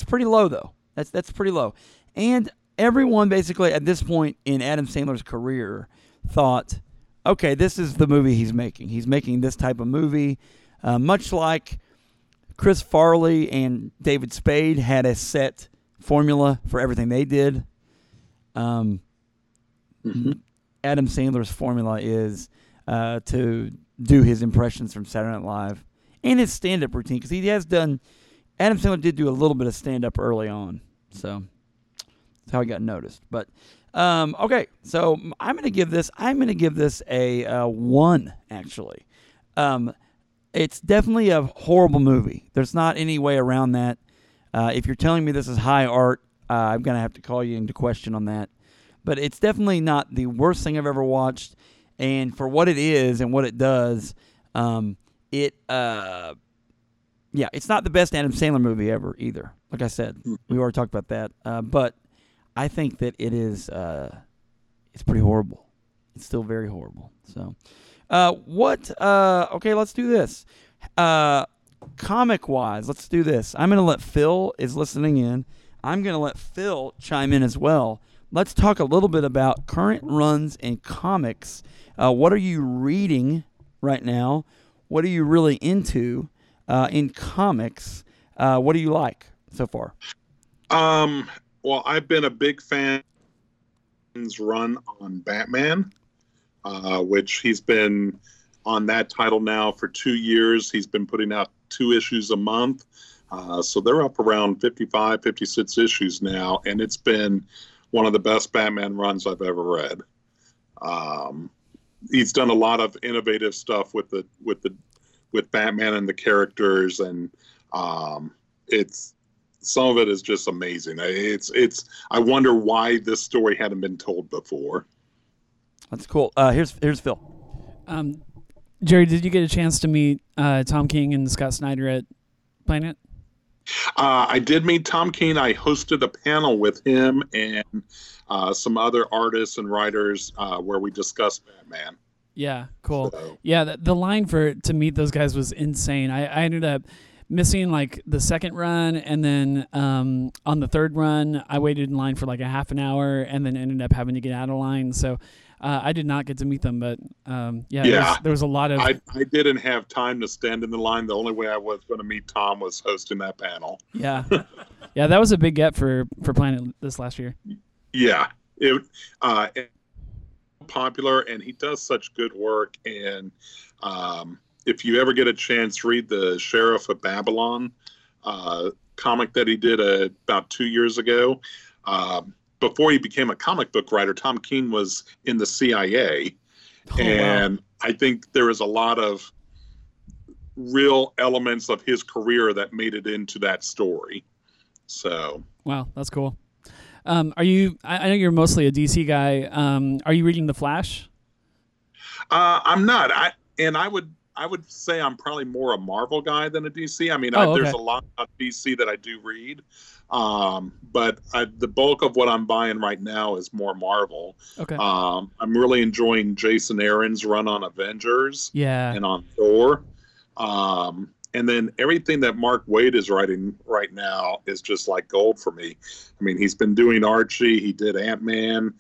pretty low though. That's pretty low, and everyone basically at this point in Adam Sandler's career thought, okay, this is the movie he's making. He's making this type of movie, much like Chris Farley and David Spade had a set formula for everything they did. Mm-hmm. Adam Sandler's formula is to do his impressions from Saturday Night Live and his stand-up routine, because he has done, Adam Sandler did do a little bit of stand-up early on, so that's how he got noticed. But okay, so I'm going to give this a 1, actually. It's definitely a horrible movie. There's not any way around that. If you're telling me this is high art, I'm going to have to call you into question on that. But it's definitely not the worst thing I've ever watched. And for what it is and what it does, it's not the best Adam Sandler movie ever either. Like I said, we already talked about that. But I think that it is, it's pretty horrible. It's still very horrible. So, okay, let's do this. Comic-wise, let's do this. I'm going to let Phil is listening in. I'm going to let Phil chime in as well. Let's talk a little bit about current runs in comics. What are you reading right now? What are you really into in comics? What do you like so far? Well, I've been a big fan of his run on Batman, which he's been on that title now for 2 years. He's been putting out 2 issues a month. So they're up around 55, 56 issues now, and it's been one of the best Batman runs I've ever read. He's done a lot of innovative stuff with Batman and the characters, and it's some of it is just amazing. I wonder why this story hadn't been told before. That's cool. Here's Phil. Jerry, did you get a chance to meet Tom King and Scott Snyder at Planet? I did meet Tom King. I hosted a panel with him and some other artists and writers where we discussed Batman. Yeah, cool. So. Yeah, the line to meet those guys was insane. I ended up missing like the second run, and then on the third run, I waited in line for like a half an hour, and then ended up having to get out of line. So I did not get to meet them, but there was a lot of... I didn't have time to stand in the line. The only way I was going to meet Tom was hosting that panel. Yeah. Yeah, that was a big get for Planet this last year. Yeah. It popular, and he does such good work. And if you ever get a chance, read the Sheriff of Babylon comic that he did about 2 years ago. Before he became a comic book writer, Tom King was in the CIA. Oh, and wow. I think there is a lot of real elements of his career that made it into that story. So, wow, that's cool. I know you're mostly a DC guy. Are you reading The Flash? I'm not. I would say I'm probably more a Marvel guy than a DC. I mean, there's a lot of DC that I do read. But the bulk of what I'm buying right now is more Marvel. Okay. I'm really enjoying Jason Aaron's run on Avengers. Yeah. And on Thor. And then everything that Mark Waid is writing right now is just like gold for me. I mean, he's been doing Archie. He did Ant-Man.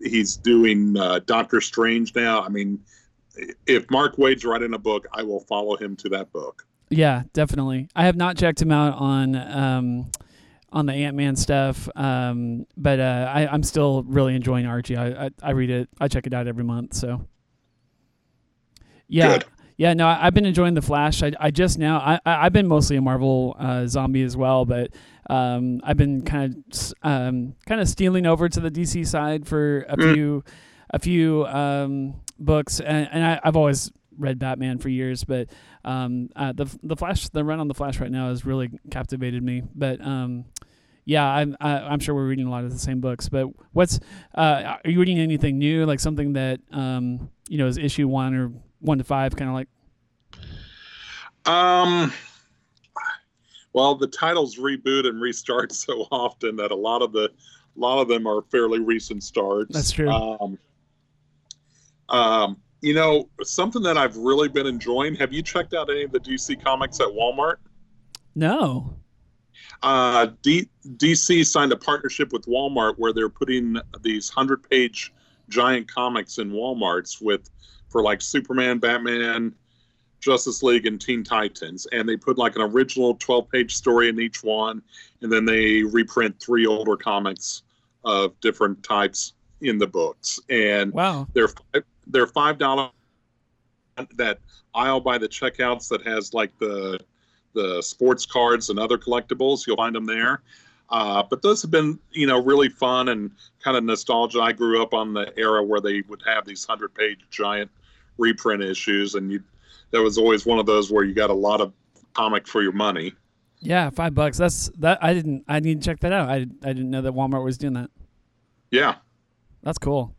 He's doing Doctor Strange now. I mean, if Mark Waid's writing a book, I will follow him to that book. Yeah, definitely. I have not checked him out on the Ant-Man stuff, but I'm still really enjoying Archie. I read it. I check it out every month. So, yeah. Good. Yeah, no, I've been enjoying The Flash. I've been mostly a Marvel zombie as well, but I've been kind of stealing over to the DC side for a few books, and I've always read Batman for years, but the Flash, the run on The Flash right now has really captivated me. But I'm sure we're reading a lot of the same books. But are you reading anything new, like something that is issue 1 or 1 to 5, kind of like? Well, the titles reboot and restart so often that a lot of them are fairly recent starts. That's true. Something that I've really been enjoying. Have you checked out any of the DC comics at Walmart? No. DC signed a partnership with Walmart where they're putting these 100-page giant comics in Walmarts for like Superman, Batman, Justice League, and Teen Titans. And they put like an original 12-page story in each one, and then they reprint 3 older comics of different types in the books. And wow. They're $5 that aisle by the checkouts that has like the sports cards and other collectibles. You'll find them there. But those have been, you know, really fun and kind of nostalgia. I grew up on the era where they would have these 100-page giant reprint issues, and that was always one of those where you got a lot of comic for your money. Yeah, $5. I need to check that out. I didn't know that Walmart was doing that. Yeah, that's cool.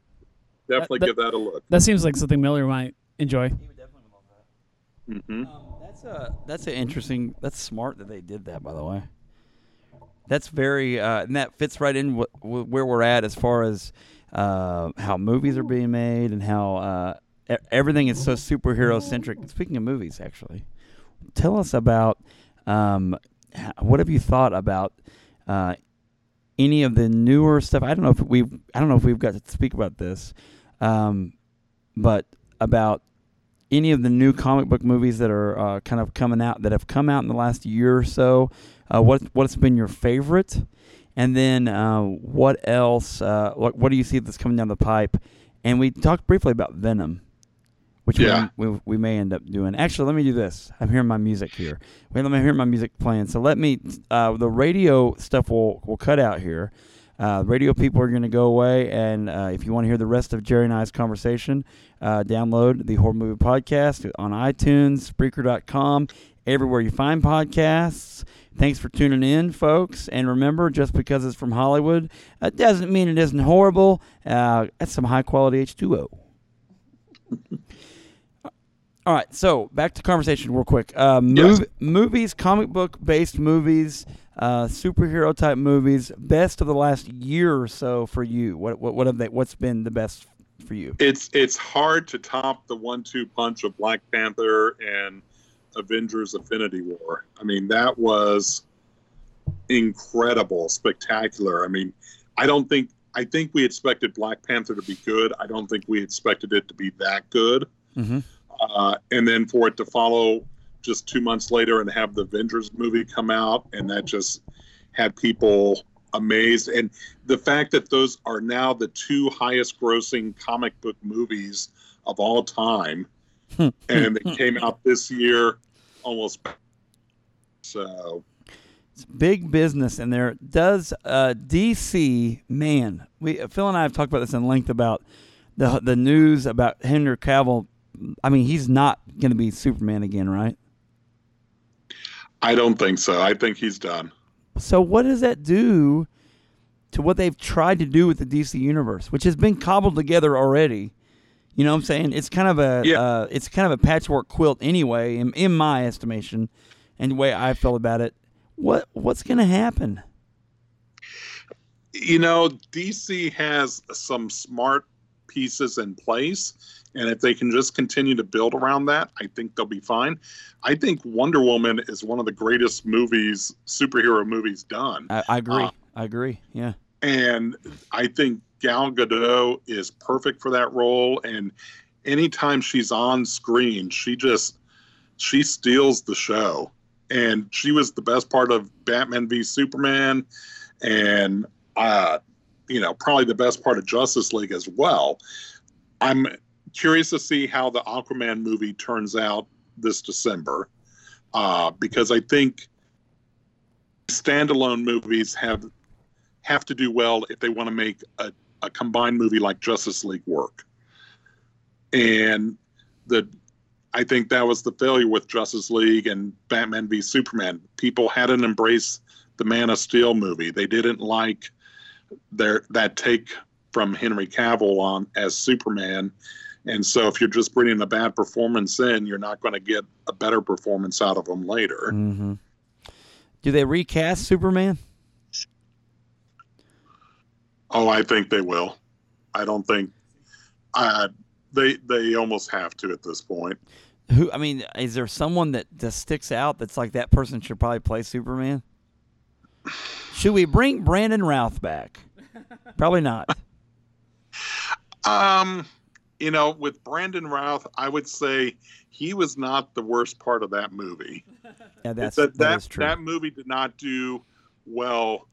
Definitely give that a look. That seems like something Miller might enjoy. He would definitely love that. Mm-hmm. That's smart that they did that, by the way. That's very, and that fits right in where we're at as far as how movies are being made and how everything is so superhero-centric. Speaking of movies, actually, tell us about what have you thought about any of the newer stuff? I don't know if we've got to speak about this, but about any of the new comic book movies that are kind of coming out, that have come out in the last year or so. What's been your favorite? And then what else? What do you see that's coming down the pipe? And we talked briefly about Venom, which we may end up doing. Actually, let me do this. I'm hearing my music here. Let me hear my music playing. So let me the radio stuff will cut out here. Radio people are going to go away, and if you want to hear the rest of Jerry and I's conversation, download the Horrible Movie Podcast on iTunes, Spreaker.com, everywhere you find podcasts. Thanks for tuning in, folks. And remember, just because it's from Hollywood, it doesn't mean it isn't horrible. That's some high-quality H2O. All right, so back to conversation real quick. Movies, comic book-based movies, superhero-type movies, best of the last year or so for you. What's been the best for you? It's hard to top the 1-2 punch of Black Panther and Avengers Infinity War. I mean, that was incredible, spectacular. I mean, I think we expected Black Panther to be good. I don't think we expected it to be that good. Mm-hmm. And then for it to follow just 2 months later and have the Avengers movie come out, and that just had people amazed. And the fact that those are now the two highest grossing comic book movies of all time, and it came out this year almost. So it's big business in there. Does DC, man, Phil and I have talked about this in length about the news about Henry Cavill. I mean, he's not going to be Superman again, right? I don't think so. I think he's done. So what does that do to what they've tried to do with the DC universe, which has been cobbled together already? You know what I'm saying? It's kind of a it's kind of a patchwork quilt anyway, in my estimation, and the way I felt about it. What's going to happen? You know, DC has some smart pieces in place, and if they can just continue to build around that, I think they'll be fine. I think Wonder Woman is one of the greatest movies, superhero movies done. I agree. Yeah. And I think Gal Gadot is perfect for that role. And anytime she's on screen, she steals the show. And she was the best part of Batman v Superman, and probably the best part of Justice League as well. I'm curious to see how the Aquaman movie turns out this December, because I think standalone movies have to do well if they want to make a combined movie like Justice League work. And I think that was the failure with Justice League and Batman v Superman. People hadn't embraced the Man of Steel movie. They didn't like that take from Henry Cavill on as Superman. And so if you're just bringing a bad performance in, you're not going to get a better performance out of him later. Mm-hmm. Do they recast Superman? Oh, I think they will. I don't think they almost have to at this point. Who? I mean, is there someone that just sticks out that's like, that person should probably play Superman? Should we bring Brandon Routh back? Probably not. With Brandon Routh, I would say he was not the worst part of that movie. Yeah, that's true. That movie did not do well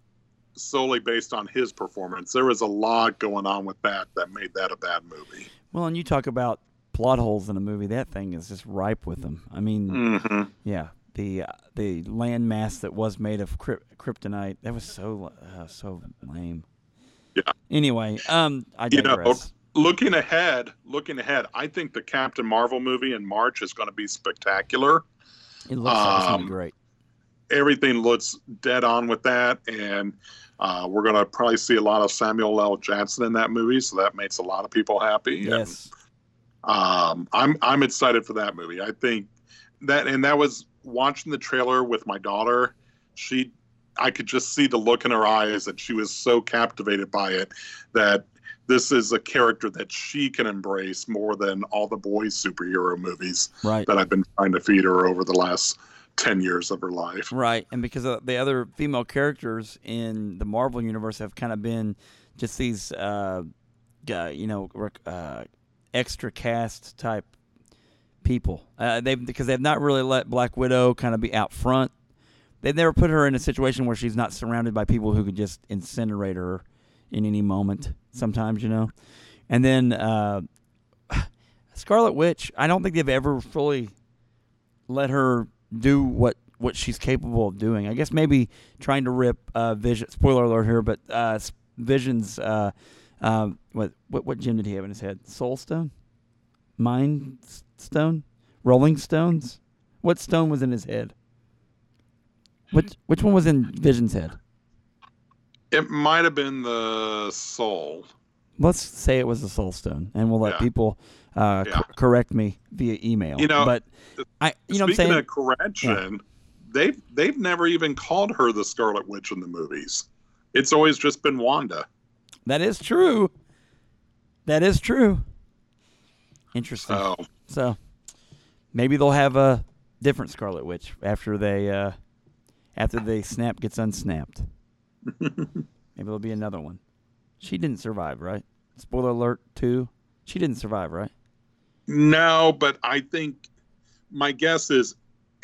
solely based on his performance. There was a lot going on with that made that a bad movie. Well, and you talk about plot holes in a movie, that thing is just ripe with them. I mean, mm-hmm. yeah, the landmass that was made of kryptonite, that was so lame. Yeah. Anyway, I digress. You know, looking ahead, I think the Captain Marvel movie in March is going to be spectacular. It looks like it's going to be great. Everything looks dead on with that, and we're going to probably see a lot of Samuel L. Jackson in that movie, so that makes a lot of people happy. Yes. And, I'm excited for that movie. I think that, and that was watching the trailer with my daughter. I could just see the look in her eyes that she was so captivated by it that this is a character that she can embrace more than all the boys' superhero movies right. that I've been trying to feed her over the last 10 years of her life. Right. And because the other female characters in the Marvel universe have kind of been just these, extra cast type people. Because they've not really let Black Widow kind of be out front. They've never put her in a situation where she's not surrounded by people who could just incinerate her in any moment sometimes, you know. And then Scarlet Witch, I don't think they've ever fully let her do what she's capable of doing. I guess maybe trying to rip Vision. Spoiler alert here, but Vision's what gem did he have in his head? Soul Stone, Mind Stone, Rolling Stones. What stone was in his head? Which one was in Vision's head? It might have been the soul. Let's say it was the Soul Stone, and we'll let people correct me via email. You know, but you know what I'm saying? Speaking of correction, they've never even called her the Scarlet Witch in the movies. It's always just been Wanda. That is true. Interesting. So maybe they'll have a different Scarlet Witch after they snap gets unsnapped. Maybe there'll be another one. She didn't survive, right? Spoiler alert 2. She didn't survive, right? No, but I think my guess is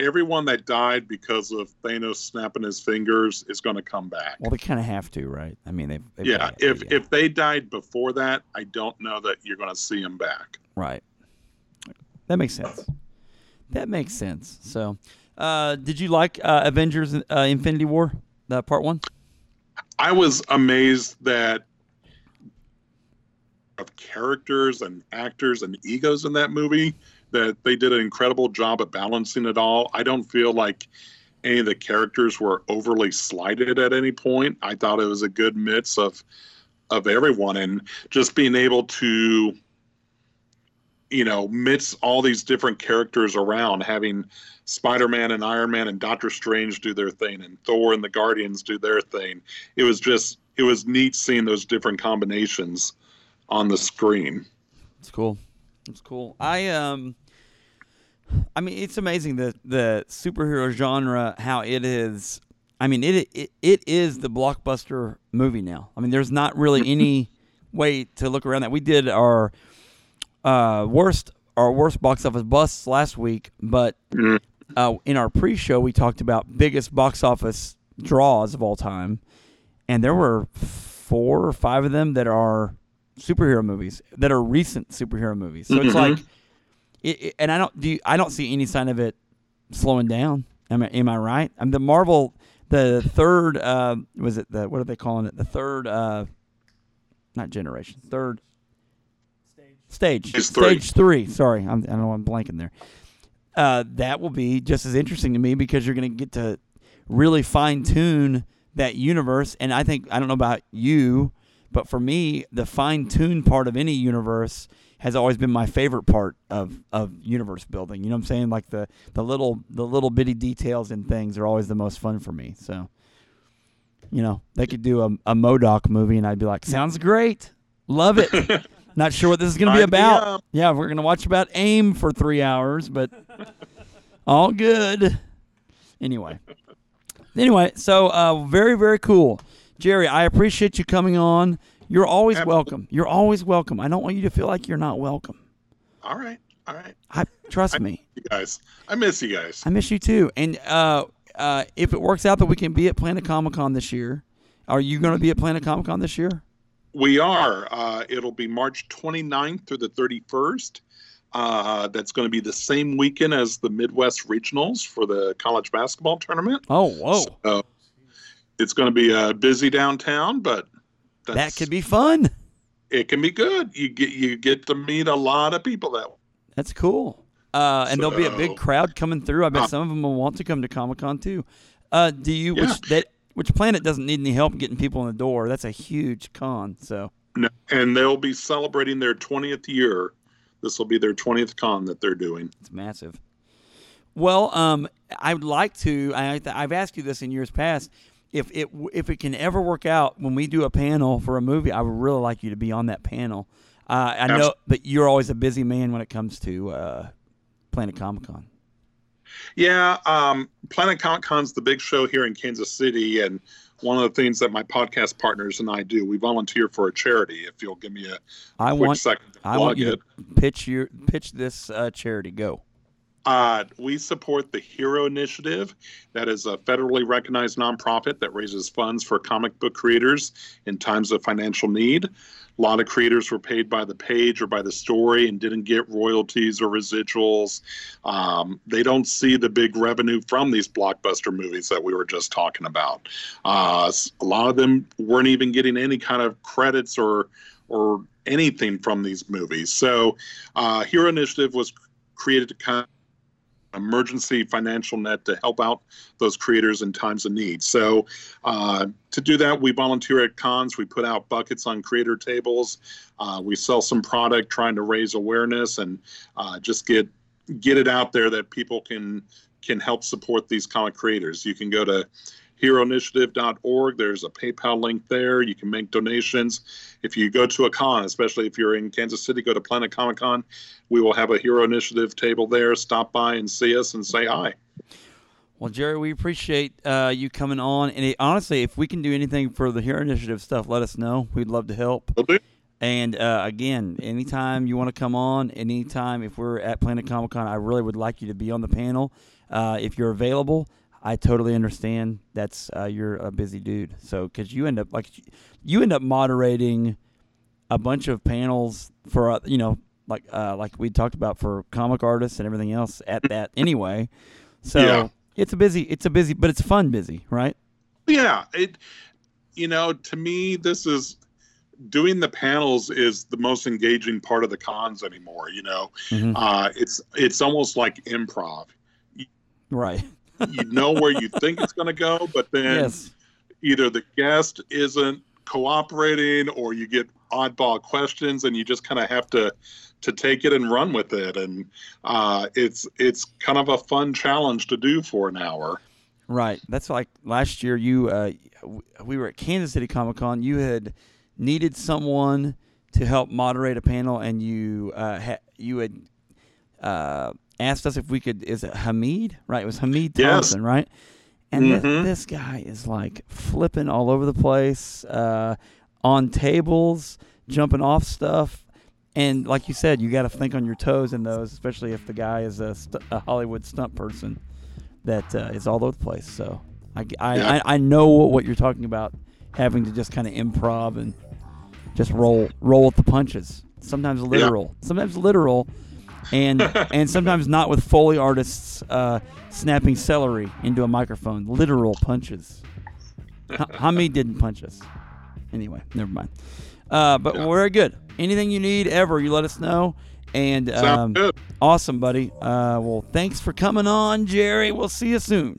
everyone that died because of Thanos snapping his fingers is going to come back. Well, they kind of have to, right? I mean, if they died before that, I don't know that you're going to see them back. Right. That makes sense. So, did you like Avengers Infinity War, Part 1? I was amazed that of characters and actors and egos in that movie, that they did an incredible job of balancing it all. I don't feel like any of the characters were overly slighted at any point. I thought it was a good mix of everyone, and just being able to, you know, mix all these different characters around, having Spider-Man and Iron Man and Doctor Strange do their thing, and Thor and the Guardians do their thing. It was neat seeing those different combinations on the screen. It's cool. I mean, it's amazing the superhero genre, how it is. I mean, it is the blockbuster movie now. I mean, there's not really any way to look around that. We did our worst box office busts last week, but in our pre-show we talked about biggest box office draws of all time, and there were 4 or 5 of them that are superhero movies, that are recent superhero movies. So it's like, and I don't see any sign of it slowing down. Am I right? I mean, the Marvel, the third was it the, what are they calling it? The third not generation, third. Stage three. Sorry, I don't know why I'm blanking there. That will be just as interesting to me, because you're going to get to really fine-tune that universe. And I think, I don't know about you, but for me, the fine-tuned part of any universe has always been my favorite part of universe building. You know what I'm saying? Like the little bitty details and things are always the most fun for me. So, you know, they could do a MODOK movie, and I'd be like, sounds great. Love it. Not sure what this is going to be about. Yeah, we're going to watch about AIM for 3 hours, but all good. Anyway, so very, very cool. Jerry, I appreciate you coming on. You're always welcome. You're always welcome. I don't want you to feel like you're not welcome. All right. Trust me. You guys. I miss you guys. I miss you too. And if it works out that we can be at Planet Comic Con this year, are you going to be at Planet Comic Con this year? We are. It'll be March 29th through the 31st. That's going to be the same weekend as the Midwest Regionals for the college basketball tournament. Oh, whoa. So it's going to be busy downtown, but that could be fun. It can be good. You get to meet a lot of people that way. That's cool. And there'll be a big crowd coming through. I bet some of them will want to come to Comic-Con too. Which Planet doesn't need any help getting people in the door. That's a huge con. So no, and they'll be celebrating their 20th year. This will be their 20th con that they're doing. It's massive. Well, I would like to. I've asked you this in years past. If it can ever work out when we do a panel for a movie, I would really like you to be on that panel. I know, but you're always a busy man when it comes to Planet Comic Con. Yeah, Planet Comic Con's the big show here in Kansas City, and one of the things that my podcast partners and I do, we volunteer for a charity. If you'll give me a quick second to plug it. I want you to pitch this charity. Go. We support the Hero Initiative. That is a federally recognized nonprofit that raises funds for comic book creators in times of financial need. A lot of creators were paid by the page or by the story and didn't get royalties or residuals. They don't see the big revenue from these blockbuster movies that we were just talking about. A lot of them weren't even getting any kind of credits or anything from these movies. So Hero Initiative was created to kind of emergency financial net to help out those creators in times of need. So to do that, we volunteer at cons. We put out buckets on creator tables. We sell some product trying to raise awareness and just get it out there that people can help support these comic creators. You can go to heroinitiative.org. There's a PayPal link there. You can make donations. If you go to a con, especially if you're in Kansas City, go to Planet Comic Con. We will have a Hero Initiative table there. Stop by and see us and say hi. Well, Jerry, we appreciate you coming on. And honestly, if we can do anything for the Hero Initiative stuff, let us know. We'd love to help. Okay. And again, anytime you want to come on, anytime if we're at Planet Comic Con, I really would like you to be on the panel if you're available. I totally understand that's you're a busy dude. So because you end up moderating a bunch of panels for like we talked about for comic artists and everything else at that anyway. So yeah. It's a busy, but it's a fun busy, right? Yeah, to me this is. Doing the panels is the most engaging part of the cons anymore. Mm-hmm. It's almost like improv, right? You know where you think it's going to go, but then either the guest isn't cooperating or you get oddball questions and you just kind of have to take it and run with it. And it's kind of a fun challenge to do for an hour. Right. That's like last year we were at Kansas City Comic Con. You had needed someone to help moderate a panel and you had asked us if we could. Is it Hamid? Right, it was Hamid Thompson, right? And this guy is like flipping all over the place, on tables, jumping off stuff, and like you said, you got to think on your toes in those, especially if the guy is a Hollywood stunt person that is all over the place. So I know what you're talking about, having to just kind of improv and just roll with the punches. Sometimes literal, and sometimes not with Foley artists snapping celery into a microphone. Literal punches. Hamid didn't punch us. Anyway, never mind. But we're good. Anything you need ever, you let us know. And sounds good. Awesome, buddy. Well, thanks for coming on, Jerry. We'll see you soon.